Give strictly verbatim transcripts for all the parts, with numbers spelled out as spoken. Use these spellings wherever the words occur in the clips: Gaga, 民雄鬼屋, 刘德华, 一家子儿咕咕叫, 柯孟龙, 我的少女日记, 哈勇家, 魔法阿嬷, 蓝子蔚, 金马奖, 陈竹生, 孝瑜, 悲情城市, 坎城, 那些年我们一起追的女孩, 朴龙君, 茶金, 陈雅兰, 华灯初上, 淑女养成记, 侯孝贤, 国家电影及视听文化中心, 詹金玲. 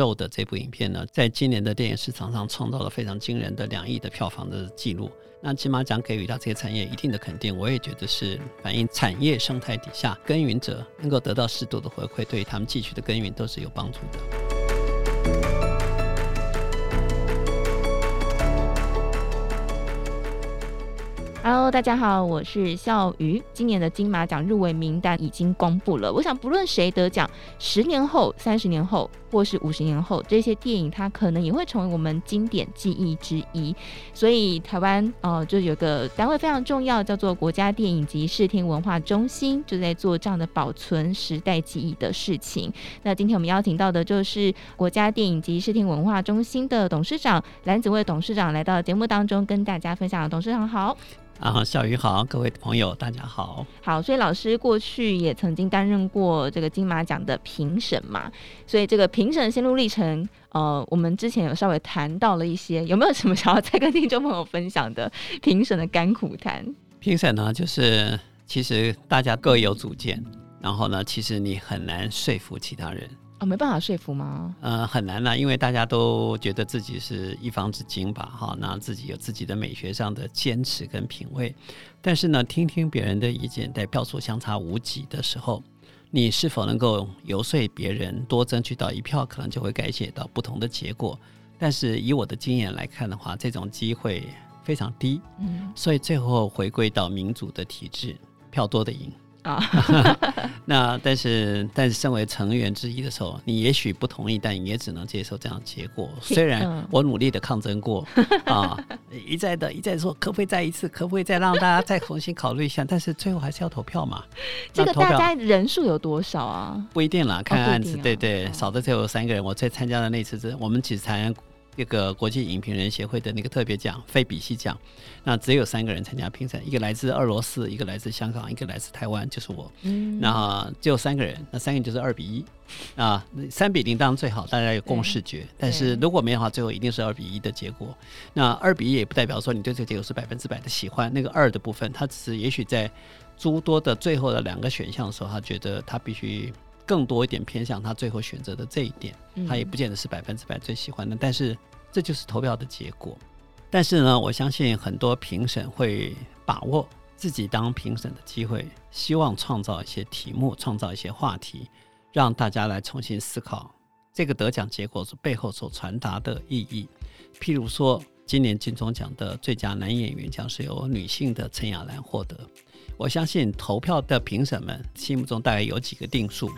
咒的这部影片呢，在今年的电影市场上创造了非常惊人的两亿的票房的记录。那金马奖给予到这些产业一定的肯定，我也觉得是反映产业生态底下耕耘者能够得到适度的回馈，对于他们继续的耕耘都是有帮助的。Hello， 大家好，我是笑瑜。今年的金马奖入围名单已经公布了，我想不论谁得奖，十年后、三十年后，或是五十年后，这些电影它可能也会成为我们经典记忆之一。所以台湾、呃、就有个单位非常重要，叫做国家电影及视听文化中心，就在做这样的保存时代记忆的事情。那今天我们邀请到的就是国家电影及视听文化中心的董事长蓝子蔚董事长来到节目当中跟大家分享。董事长好。啊，小鱼好，各位朋友大家好。好，所以老师过去也曾经担任过这个金马奖的评审嘛，所以这个评审心路历程呃，我们之前有稍微谈到了一些，有没有什么想要再跟听众朋友分享的评审的甘苦谈？评审呢，就是其实大家各有主见，然后呢其实你很难说服其他人。哦，没办法说服吗？呃，很难啦，因为大家都觉得自己是一方之精吧，哈，那自己有自己的美学上的坚持跟品味，但是呢，听听别人的意见，在票数相差无几的时候，你是否能够游说别人多争取到一票，可能就会改写到不同的结果。但是以我的经验来看的话，这种机会非常低，嗯，所以最后回归到民主的体制，票多的赢。那但是但是身为成员之一的时候，你也许不同意，但你也只能接受这样的结果。虽然我努力的抗争过啊，一再的一再说可不可以再一次，可不可以再让大家再重新考虑一下，但是最后还是要投票嘛。这个大家人数有多少啊？不一定啦，看案子、哦啊、对 对, 對少的只有三个人。我在参加的那次，我们其实参加这个国际影评人协会的那个特别奖非比西奖，那只有三个人参加评审，一个来自俄罗斯，一个来自香港，一个来自台湾，就是我、嗯、那只有三个人，那三个人就是二比一啊，三比零当然最好，大家有共识觉，但是如果没有的话，最后一定是二比一的结果。那二比一也不代表说你对这个结果是百分之百的喜欢，那个二的部分他只是也许在诸多的最后的两个选项的时候，他觉得他必须更多一点偏向他最后选择的这一点，他也不见得是百分之百最喜欢的、嗯、但是这就是投票的结果。但是呢，我相信很多评审会把握自己当评审的机会，希望创造一些题目，创造一些话题，让大家来重新思考这个得奖结果背后所传达的意义。譬如说今年金钟奖的最佳男演员奖是由女性的陈雅兰获得，我相信投票的评审们心目中大概有几个定数。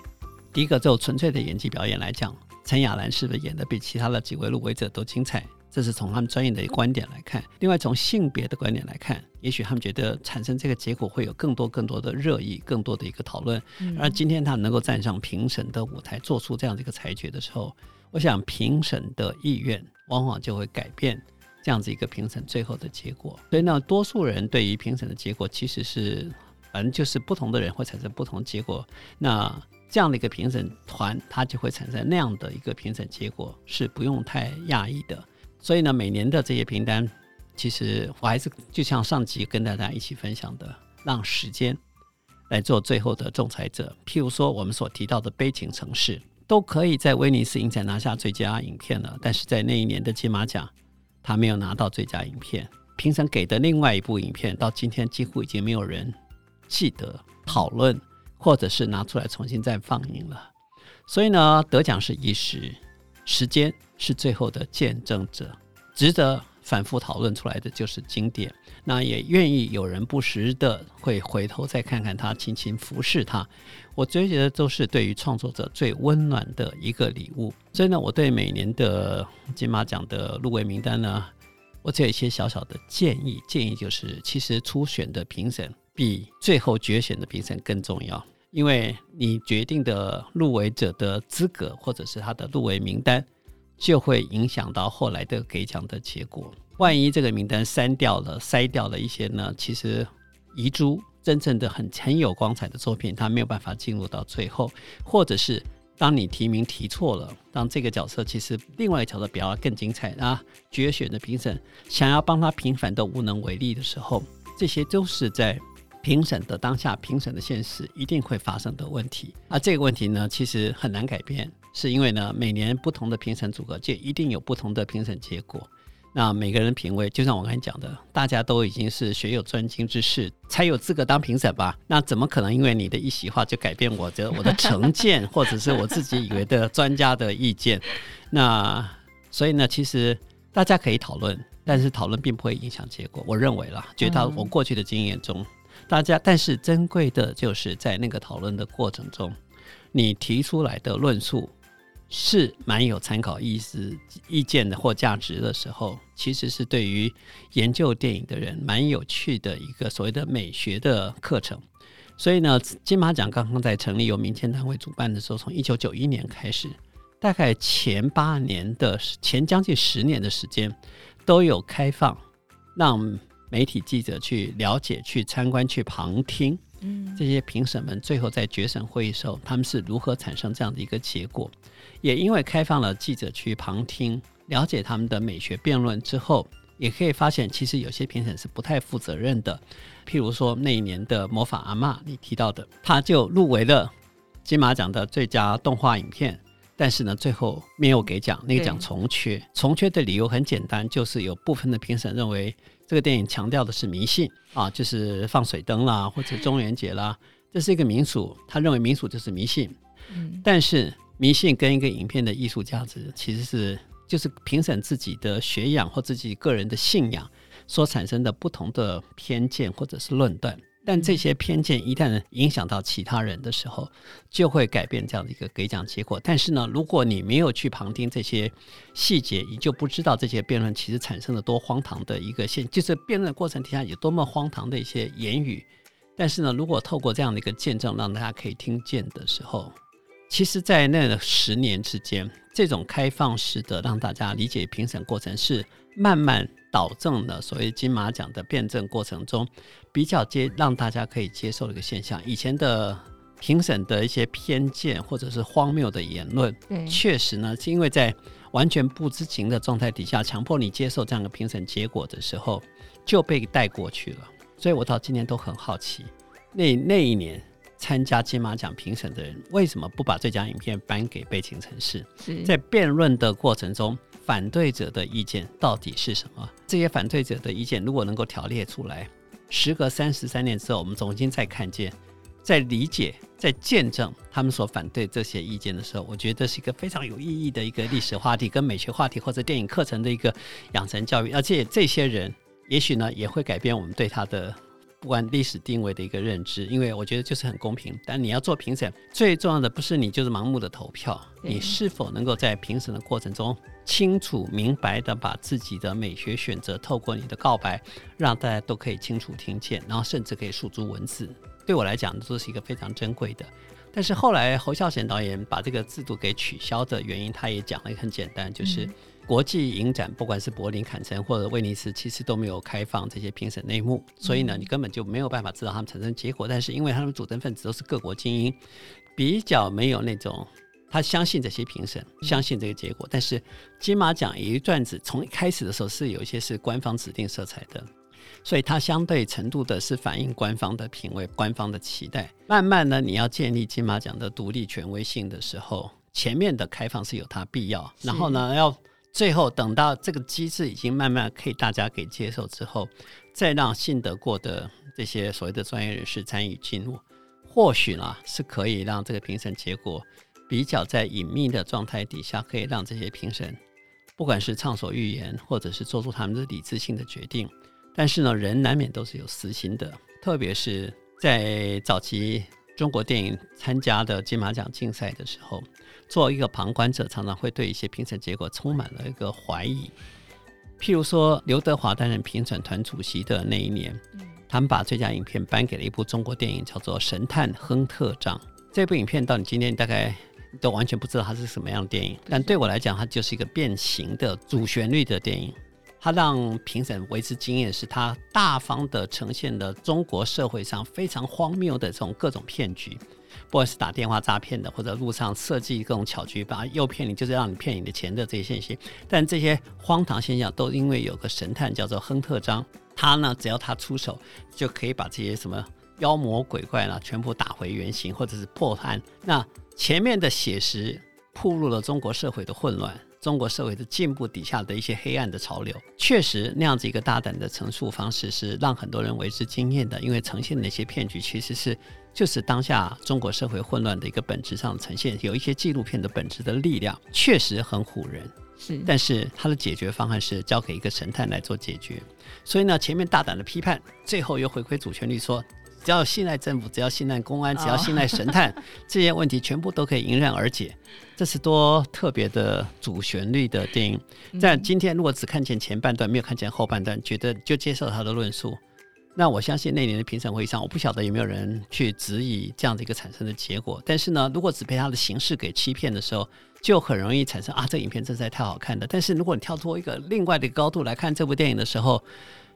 第一个，就纯粹的演技表演来讲，陈雅兰是不是演得比其他的几位入围者都精彩，这是从他们专业的观点来看。另外从性别的观点来看，也许他们觉得产生这个结果会有更多更多的热议，更多的一个讨论、嗯、而今天他们能够站上评审的舞台做出这样的一个裁决的时候，我想评审的意愿往往就会改变这样子一个评审最后的结果。所以呢，多数人对于评审的结果其实是反正就是不同的人会产生不同的结果，那这样的一个评审团它就会产生那样的一个评审结果，是不用太讶异的。所以呢，每年的这些评单其实我还是就像上集跟大家一起分享的，让时间来做最后的仲裁者。譬如说我们所提到的悲情城市都可以在威尼斯影展拿下最佳影片了，但是在那一年的金马奖他没有拿到最佳影片，评审给的另外一部影片到今天几乎已经没有人记得讨论，或者是拿出来重新再放映了。所以呢，得奖是一时，时间是最后的见证者，值得反复讨论出来的就是经典。那也愿意有人不时的会回头再看看它，轻轻服侍它，我觉得都是对于创作者最温暖的一个礼物。所以呢，我对每年的金马奖的入围名单呢，我只有一些小小的建议。建议就是其实初选的评审比最后决选的评审更重要，因为你决定的入围者的资格或者是他的入围名单就会影响到后来的给奖的结果。万一这个名单删掉了筛掉了一些呢，其实遗珠真正的 很, 很有光彩的作品它没有办法进入到最后，或者是当你提名提错了，当这个角色其实另外一个角色比较更精彩啊，决选的评审想要帮他平反都无能为力的时候，这些都是在评审的当下评审的现实一定会发生的问题。而、啊、这个问题呢其实很难改变，是因为呢每年不同的评审组合就一定有不同的评审结果，那每个人评委就像我刚才讲的，大家都已经是学有专精之士才有资格当评审吧，那怎么可能因为你的一席话就改变我的我的成见或者是我自己以为的专家的意见。那所以呢其实大家可以讨论，但是讨论并不会影响结果，我认为啦，觉得我过去的经验中、嗯、大家，但是珍贵的就是在那个讨论的过程中你提出来的论述是蛮有参考意思意见的或价值的时候，其实是对于研究电影的人蛮有趣的一个所谓的美学的课程。所以呢金马奖刚刚在成立由民间单位主办的时候，从一九九一年开始，大概前八年的前将近十年的时间都有开放让媒体记者去了解、去参观、去旁听、嗯、这些评审们最后在决审会议时候他们是如何产生这样的一个结果。也因为开放了记者去旁听了解他们的美学辩论之后，也可以发现其实有些评审是不太负责任的，譬如说那一年的魔法阿嬷你提到的，他就入围了金马奖的最佳动画影片，但是呢最后没有给奖，那个奖重缺。重缺的理由很简单，就是有部分的评审认为这个电影强调的是迷信啊，就是放水灯啦或者中元节啦，这是一个民俗，他认为民俗就是迷信、嗯、但是迷信跟一个影片的艺术价值其实是就是评审自己的学养或自己个人的信仰所产生的不同的偏见或者是论断，但这些偏见一旦影响到其他人的时候就会改变这样的一个给奖结果。但是呢如果你没有去旁听这些细节，你就不知道这些辩论其实产生了多荒唐的一个现，就是辩论过程底下有多么荒唐的一些言语。但是呢如果透过这样的一个见证让大家可以听见的时候，其实在那十年之间这种开放式的让大家理解评审过程是慢慢导正了所谓金马奖的辩证过程中比较接让大家可以接受的一个现象。以前的评审的一些偏见或者是荒谬的言论确实呢是因为在完全不知情的状态底下强迫你接受这样的评审结果的时候就被带过去了。所以我到今年都很好奇 那, 那一年参加金马奖评审的人为什么不把最佳影片颁给《悲情城市》，在辩论的过程中反对者的意见到底是什么？这些反对者的意见如果能够条列出来，时隔三十三年之后我们重新再看见、再理解、再见证他们所反对这些意见的时候，我觉得是一个非常有意义的一个历史话题跟美学话题或者电影课程的一个养成教育。而且这些人也许呢也会改变我们对他的不管历史定位的一个认知，因为我觉得就是很公平。但你要做评审最重要的不是你就是盲目的投票，你是否能够在评审的过程中清楚明白的把自己的美学选择透过你的告白让大家都可以清楚听见，然后甚至可以诉诸文字，对我来讲这是一个非常珍贵的。但是后来侯孝贤导演把这个制度给取消的原因他也讲了很简单，就是国际影展不管是柏林、坎城或者威尼斯其实都没有开放这些评审内幕，所以呢你根本就没有办法知道他们产生结果。但是因为他们组成分子都是各国精英，比较没有那种他相信这些评审相信这个结果。但是金马奖一段子从一开始的时候是有一些是官方指定色彩的，所以它相对程度的是反映官方的品味、官方的期待。慢慢呢你要建立金马奖的独立权威性的时候，前面的开放是有它必要，然后呢要最后等到这个机制已经慢慢可以大家给接受之后，再让信得过的这些所谓的专业人士参与进入，或许呢是可以让这个评审结果比较在隐秘的状态底下可以让这些评审不管是畅所欲言或者是做出他们的理智性的决定。但是呢人难免都是有私心的，特别是在早期中国电影参加的金马奖竞赛的时候，作为一个旁观者常常会对一些评审结果充满了一个怀疑。譬如说刘德华担任评审团主席的那一年，他们把最佳影片颁给了一部中国电影叫做《神探亨特张》。这部影片到你今天大概都完全不知道它是什么样的电影，但对我来讲它就是一个变形的主旋律的电影。他让评审为之惊艳是他大方的呈现了中国社会上非常荒谬的这种各种骗局，不管是打电话诈骗的或者路上设计各种巧局把诱骗你，就是让你骗你的钱的这些现象。但这些荒唐现象都因为有个神探叫做亨特张，他呢只要他出手就可以把这些什么妖魔鬼怪呢全部打回原形或者是破案。那前面的写实暴露了中国社会的混乱，中国社会的进步底下的一些黑暗的潮流。确实那样子一个大胆的陈述方式是让很多人为之惊艳的，因为呈现的一些骗局其实是就是当下中国社会混乱的一个本质上呈现，有一些纪录片的本质的力量，确实很唬人，是，但是它的解决方案是交给一个神探来做解决。所以呢，前面大胆的批判，最后又回归主旋律说只要信赖政府，只要信赖公安，只要信赖神探、oh. 这些问题全部都可以迎刃而解。这是多特别的主旋律的电影。但今天如果只看见前半段没有看见后半段，觉得就接受他的论述，那我相信那年的评审会上，我不晓得有没有人去质疑这样的一个产生的结果。但是呢，如果只被他的形式给欺骗的时候，就很容易产生啊，这影片真是太好看了。但是如果你跳脱一个另外的高度来看这部电影的时候，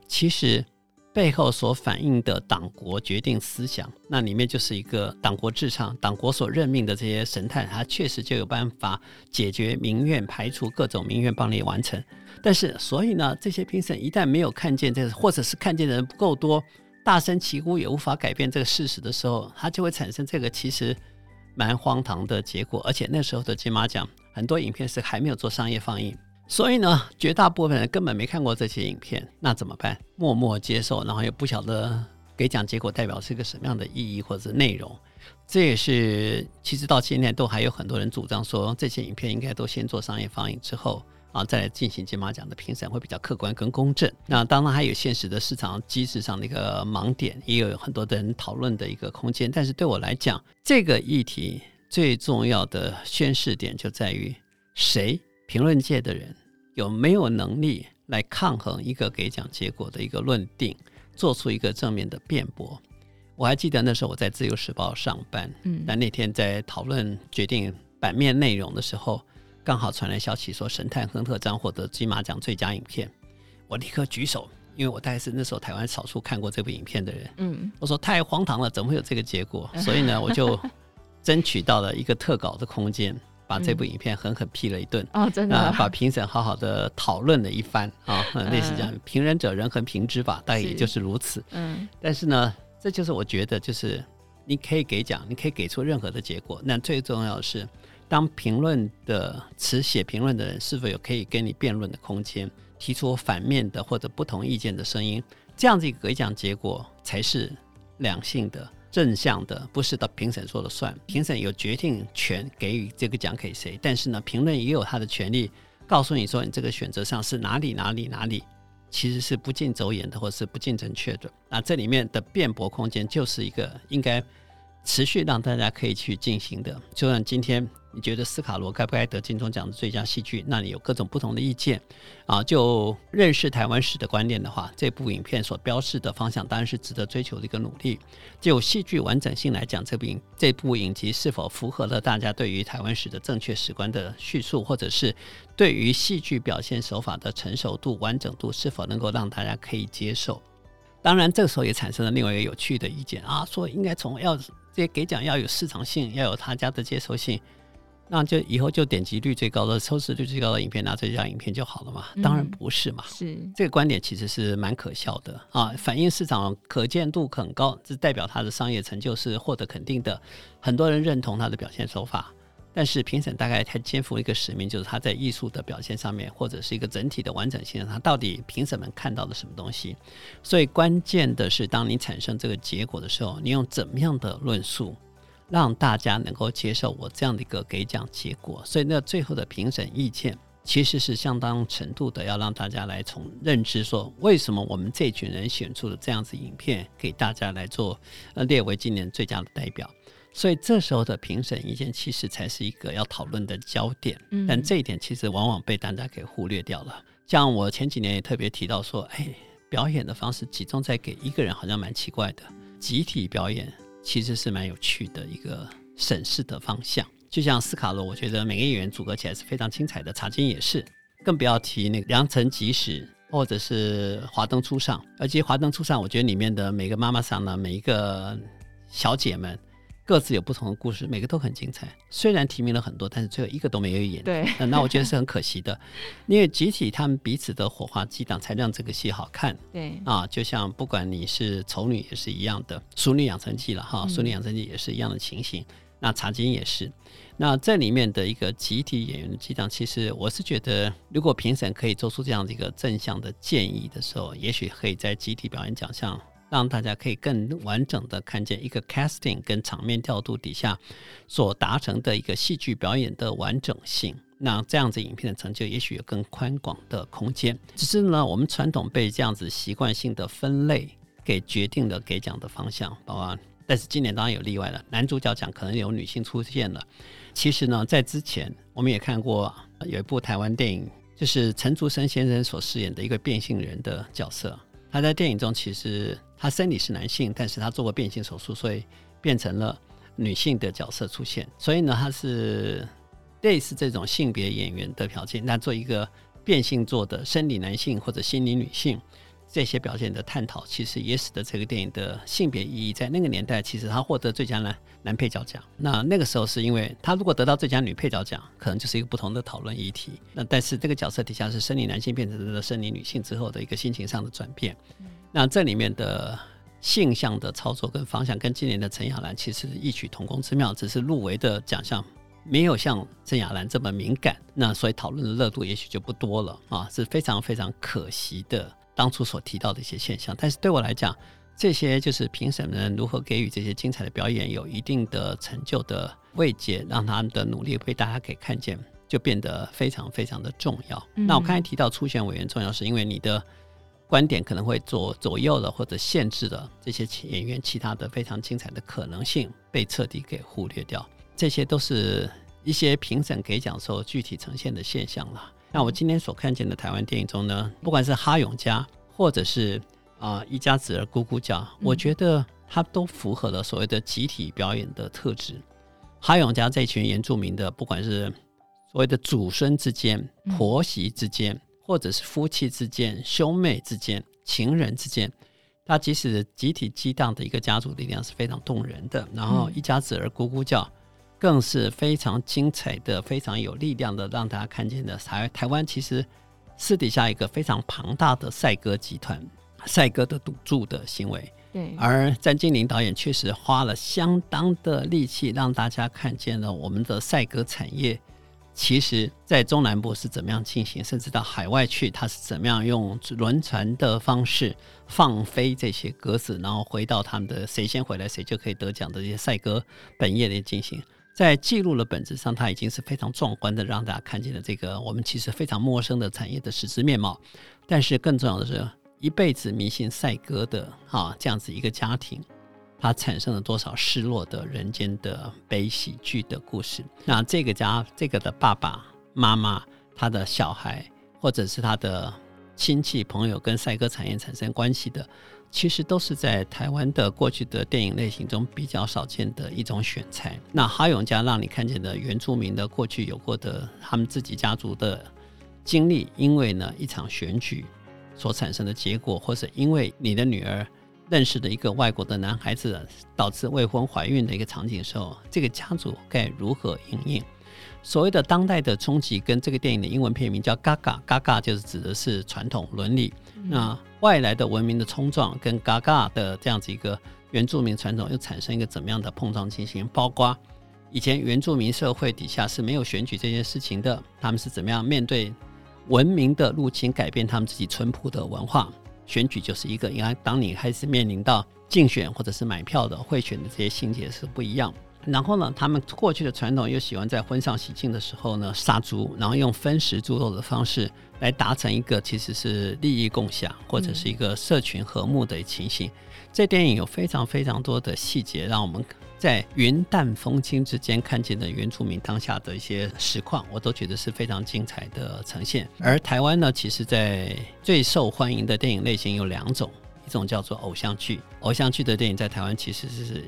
其实背后所反映的党国决定思想，那里面就是一个党国至上，党国所任命的这些神探，他确实就有办法解决民怨，排除各种民怨，帮你完成。但是所以呢，这些评审一旦没有看见这，或者是看见的人不够多，大声疾呼也无法改变这个事实的时候，他就会产生这个其实蛮荒唐的结果。而且那时候的金马奖很多影片是还没有做商业放映，所以呢，绝大部分人根本没看过这些影片，那怎么办？默默接受，然后也不晓得给奖结果代表是个什么样的意义或者内容。这也是其实到现在都还有很多人主张说，这些影片应该都先做商业放映之后啊，再来进行金马奖的评审会比较客观跟公正。那当然还有现实的市场机制上的一个盲点，也有很多的人讨论的一个空间。但是对我来讲，这个议题最重要的宣示点就在于谁。评论界的人有没有能力来抗衡一个给奖结果的一个论定，做出一个正面的辩驳？我还记得那时候我在自由时报上班，嗯，但那天在讨论决定版面内容的时候，刚好传来消息说神探亨特张获得金马奖最佳影片，我立刻举手，因为我大概是那时候台湾少数看过这部影片的人，嗯，我说太荒唐了，怎么会有这个结果？所以呢，我就争取到了一个特稿的空间，把这部影片狠狠批了一顿、嗯哦真的啊、把评审好好的讨论了一番、啊嗯、类似这样评人者人恒评之吧，大概也就是如此是、嗯、但是呢，这就是我觉得就是你可以给奖，你可以给出任何的结果，那最重要的是当评论的词写评论的人是否有可以跟你辩论的空间，提出反面的或者不同意见的声音，这样子一个给奖结果才是良性的正向的，不是到评审说了算。评审有决定权给予这个奖给谁，但是呢，评论也有他的权利告诉你说你这个选择上是哪里哪里哪里其实是不尽走眼的，或是不尽正确的。那这里面的辩驳空间就是一个应该持续让大家可以去进行的。就像今天你觉得斯卡罗该不该得金钟奖的最佳戏剧，那你有各种不同的意见啊。就认识台湾史的观念的话，这部影片所标示的方向当然是值得追求的一个努力。就戏剧完整性来讲，这部影这部影集是否符合了大家对于台湾史的正确史观的叙述，或者是对于戏剧表现手法的成熟度完整度是否能够让大家可以接受。当然这个时候也产生了另外一个有趣的意见啊，说应该从要这些给奖要有市场性，要有他家的接受性，那就以后就点击率最高的收视率最高的影片拿最佳影片就好了嘛、嗯、当然不是嘛，是这个观点其实是蛮可笑的啊。反映市场可见度很高，这代表他的商业成就是获得肯定的，很多人认同他的表现手法，但是评审大概还肩负一个使命，就是他在艺术的表现上面，或者是一个整体的完整性，他到底评审们看到了什么东西。所以关键的是当你产生这个结果的时候，你用怎么样的论述让大家能够接受我这样的一个给奖结果。所以那最后的评审意见其实是相当程度的要让大家来从认知说，为什么我们这群人选出了这样子影片给大家来做、呃、列为今年最佳的代表。所以这时候的评审意见其实才是一个要讨论的焦点，但这一点其实往往被大家给忽略掉了。像我前几年也特别提到说，哎，表演的方式集中在给一个人好像蛮奇怪的，集体表演其实是蛮有趣的一个审视的方向。就像斯卡罗，我觉得每个演员组合起来是非常精彩的，茶金也是，更不要提那个良辰吉时或者是华灯初上。而且华灯初上我觉得里面的每个妈妈桑呢，每一个小姐们各自有不同的故事，每个都很精彩。虽然提名了很多，但是最后一个都没有演。对，那, 那我觉得是很可惜的，因为集体他们彼此的火花激荡，才让这个戏好看。对啊，就像不管你是丑女也是一样的，《淑女养成记》了哈，《淑女养成记》也是一样的情形。嗯、那《茶金》也是。那这里面的一个集体演员的激荡，其实我是觉得如果评审可以做出这样的一个正向的建议的时候，也许可以在集体表演奖项让大家可以更完整的看见一个 casting 跟场面调度底下所达成的一个戏剧表演的完整性，那这样子影片的成就也许有更宽广的空间。只是呢，我们传统被这样子习惯性的分类给决定了给奖的方向，包括但是今年当然有例外了，男主角奖可能有女性出现了。其实呢，在之前我们也看过有一部台湾电影，就是陈竹生先生所饰演的一个变性人的角色，他在电影中其实他生理是男性，但是他做过变性手术，所以变成了女性的角色出现，所以呢他是类似这种性别演员的表现，那做一个变性做的生理男性或者心理女性，这些表现的探讨其实也使得这个电影的性别意义在那个年代其实他获得最佳 男, 男配角奖，那那个时候是因为他如果得到最佳女配角奖可能就是一个不同的讨论议题，那但是这个角色底下是生理男性变成了生理女性之后的一个心情上的转变，那这里面的性向的操作跟方向跟今年的陈雅兰其实异曲同工之妙，只是入围的奖项没有像陈雅兰这么敏感，那所以讨论的热度也许就不多了、啊、是非常非常可惜的当初所提到的一些现象。但是对我来讲，这些就是评审们如何给予这些精彩的表演有一定的成就的慰藉，让他们的努力被大家可以看见，就变得非常非常的重要、嗯、那我刚才提到初选委员重要，是因为你的观点可能会左左右了或者限制了这些演员其他的非常精彩的可能性被彻底给忽略掉，这些都是一些评审给奖时候具体呈现的现象啦。那我今天所看见的台湾电影中呢，不管是哈勇家或者是、呃、一家子儿咕咕叫、嗯、我觉得它都符合了所谓的集体表演的特质。哈勇家这群原住民的，不管是所谓的祖孙之间、婆媳之间、嗯、或者是夫妻之间、兄妹之间、情人之间，它即使集体激荡的一个家族力量是非常动人的。然后一家子儿咕咕叫更是非常精彩的、非常有力量的，让大家看见的。台湾其实私底下一个非常庞大的赛鸽集团，赛鸽的赌注的行为。对，而詹金玲导演确实花了相当的力气，让大家看见了我们的赛鸽产业其实在中南部是怎么样进行，甚至到海外去它是怎么样用轮船的方式放飞这些鸽子，然后回到他们的谁先回来谁就可以得奖的这些赛鸽本业的进行。在记录的本质上，它已经是非常壮观的让大家看见了这个我们其实非常陌生的产业的实质面貌。但是更重要的是，一辈子迷信赛鸽的、啊、这样子一个家庭，它产生了多少失落的人间的悲喜剧的故事。那这个家这个的爸爸妈妈他的小孩或者是他的亲戚朋友跟赛鸽产业产生关系的，其实都是在台湾的过去的电影类型中比较少见的一种选材。那哈勇家让你看见的原住民的过去有过的他们自己家族的经历，因为呢一场选举所产生的结果，或者因为你的女儿认识的一个外国的男孩子导致未婚怀孕的一个场景的时候，这个家族该如何应应。所谓的当代的冲击跟这个电影的英文片名叫 Gaga， Gaga 就是指的是传统伦理、嗯、那外来的文明的冲撞跟 Gaga 的这样子一个原住民传统又产生一个怎么样的碰撞情形，包括以前原住民社会底下是没有选举这件事情的，他们是怎么样面对文明的入侵改变他们自己淳朴的文化，选举就是一个，因为当你开始面临到竞选或者是买票的贿选的这些性质是不一样。然后呢，他们过去的传统又喜欢在婚丧喜庆的时候呢杀猪，然后用分食猪肉的方式来达成一个其实是利益共享或者是一个社群和睦的情形、嗯、这电影有非常非常多的细节，让我们在云淡风轻之间看见的原住民当下的一些实况，我都觉得是非常精彩的呈现。而台湾呢，其实在最受欢迎的电影类型有两种，一种叫做偶像剧，偶像剧的电影在台湾其实是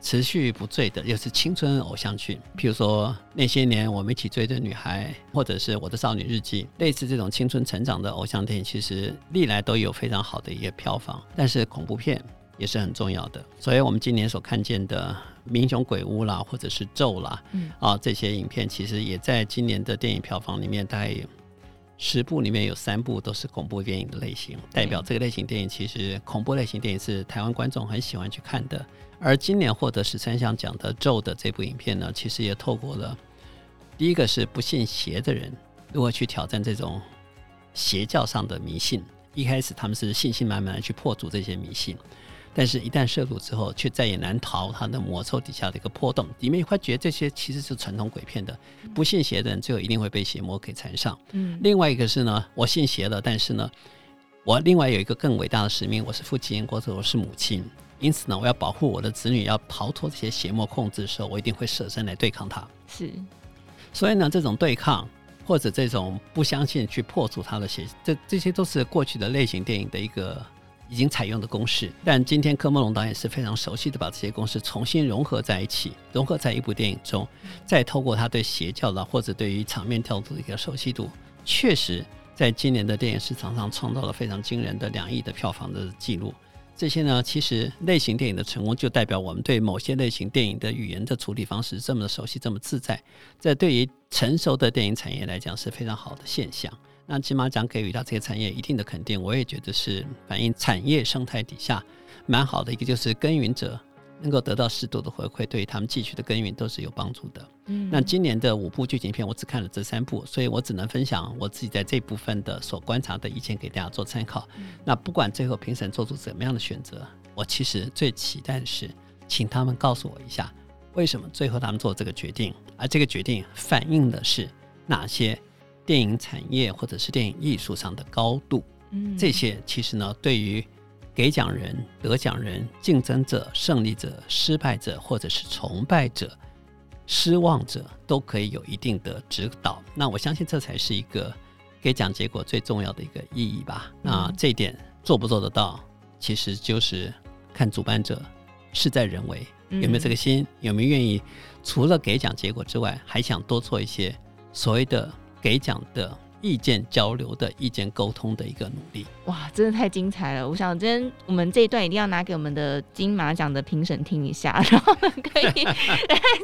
持续不坠的，又是青春偶像剧，譬如说那些年我们一起追的女孩，或者是我的少女日记，类似这种青春成长的偶像电影其实历来都有非常好的一个票房。但是恐怖片也是很重要的，所以我们今年所看见的民雄鬼屋啦，或者是咒啦、嗯啊、这些影片其实也在今年的电影票房里面，大概十部里面有三部都是恐怖电影的类型，代表这个类型电影其实恐怖类型电影是台湾观众很喜欢去看的。而今年获得十三项奖的咒的这部影片呢，其实也透过了第一个是不信邪的人，如果去挑战这种邪教上的迷信，一开始他们是信心满满的去破除这些迷信，但是一旦涉入之后却再也难逃他的魔咒底下的一个破洞，里面会觉得这些其实是传统鬼片的，不信邪的人最后一定会被邪魔给缠上、嗯、另外一个是呢，我信邪了，但是呢我另外有一个更伟大的使命，我是父亲或者我是母亲，因此呢我要保护我的子女要逃脱这些邪魔控制的时候，我一定会舍身来对抗他。是，所以呢这种对抗或者这种不相信去破除他的邪，这这些都是过去的类型电影的一个已经采用的公式，但今天柯孟龙导演是非常熟悉的把这些公式重新融合在一起，融合在一部电影中，再透过他对邪教的或者对于场面调度的一个熟悉度，确实在今年的电影市场上创造了非常惊人的两亿的票房的记录。这些呢，其实类型电影的成功就代表我们对某些类型电影的语言的处理方式这么熟悉，这么自在，这对于成熟的电影产业来讲是非常好的现象。那金马奖给予到这个产业一定的肯定，我也觉得是反映产业生态底下蛮好的一个，就是耕耘者能够得到适度的回馈，对于他们继续的耕耘都是有帮助的、嗯、那今年的五部剧情片我只看了这三部，所以我只能分享我自己在这部分的所观察的意见给大家做参考、嗯、那不管最后评审做出怎么样的选择，我其实最期待的是请他们告诉我一下为什么最后他们做这个决定，而这个决定反映的是哪些电影产业或者是电影艺术上的高度、嗯、这些其实呢，对于给奖人、得奖人、竞争者、胜利者、失败者或者是崇拜者、失望者都可以有一定的指导。那我相信这才是一个给奖结果最重要的一个意义吧、嗯、那这一点做不做得到，其实就是看主办者事在人为、嗯、有没有这个心，有没有愿意除了给奖结果之外还想多做一些所谓的给奖的意见交流的意见沟通的一个努力。哇，真的太精彩了，我想今天我们这一段一定要拿给我们的金马奖的评审听一下，然后可以来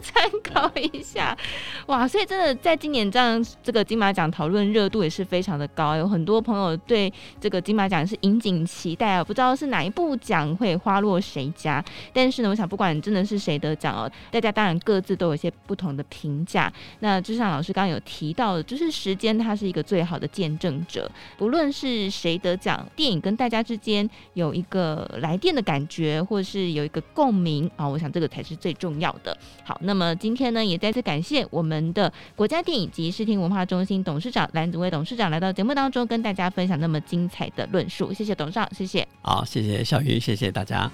参考一下。哇，所以真的在今年这样这个金马奖讨论热度也是非常的高，有很多朋友对这个金马奖是引颈期待，不知道是哪一部奖会花落谁家，但是呢我想不管真的是谁得奖、哦、大家当然各自都有一些不同的评价。那就像老师刚刚有提到的，就是时间它是一个最好的见证者，不论是谁得奖，电影跟大家之间有一个来电的感觉，或是有一个共鸣、哦、我想这个才是最重要的。好，那么今天呢也再次感谢我们的国家电影及视听文化中心董事长蓝祖蔚董事长来到节目当中跟大家分享那么精彩的论述，谢谢董事长，谢谢。好，谢谢小云，谢谢大家。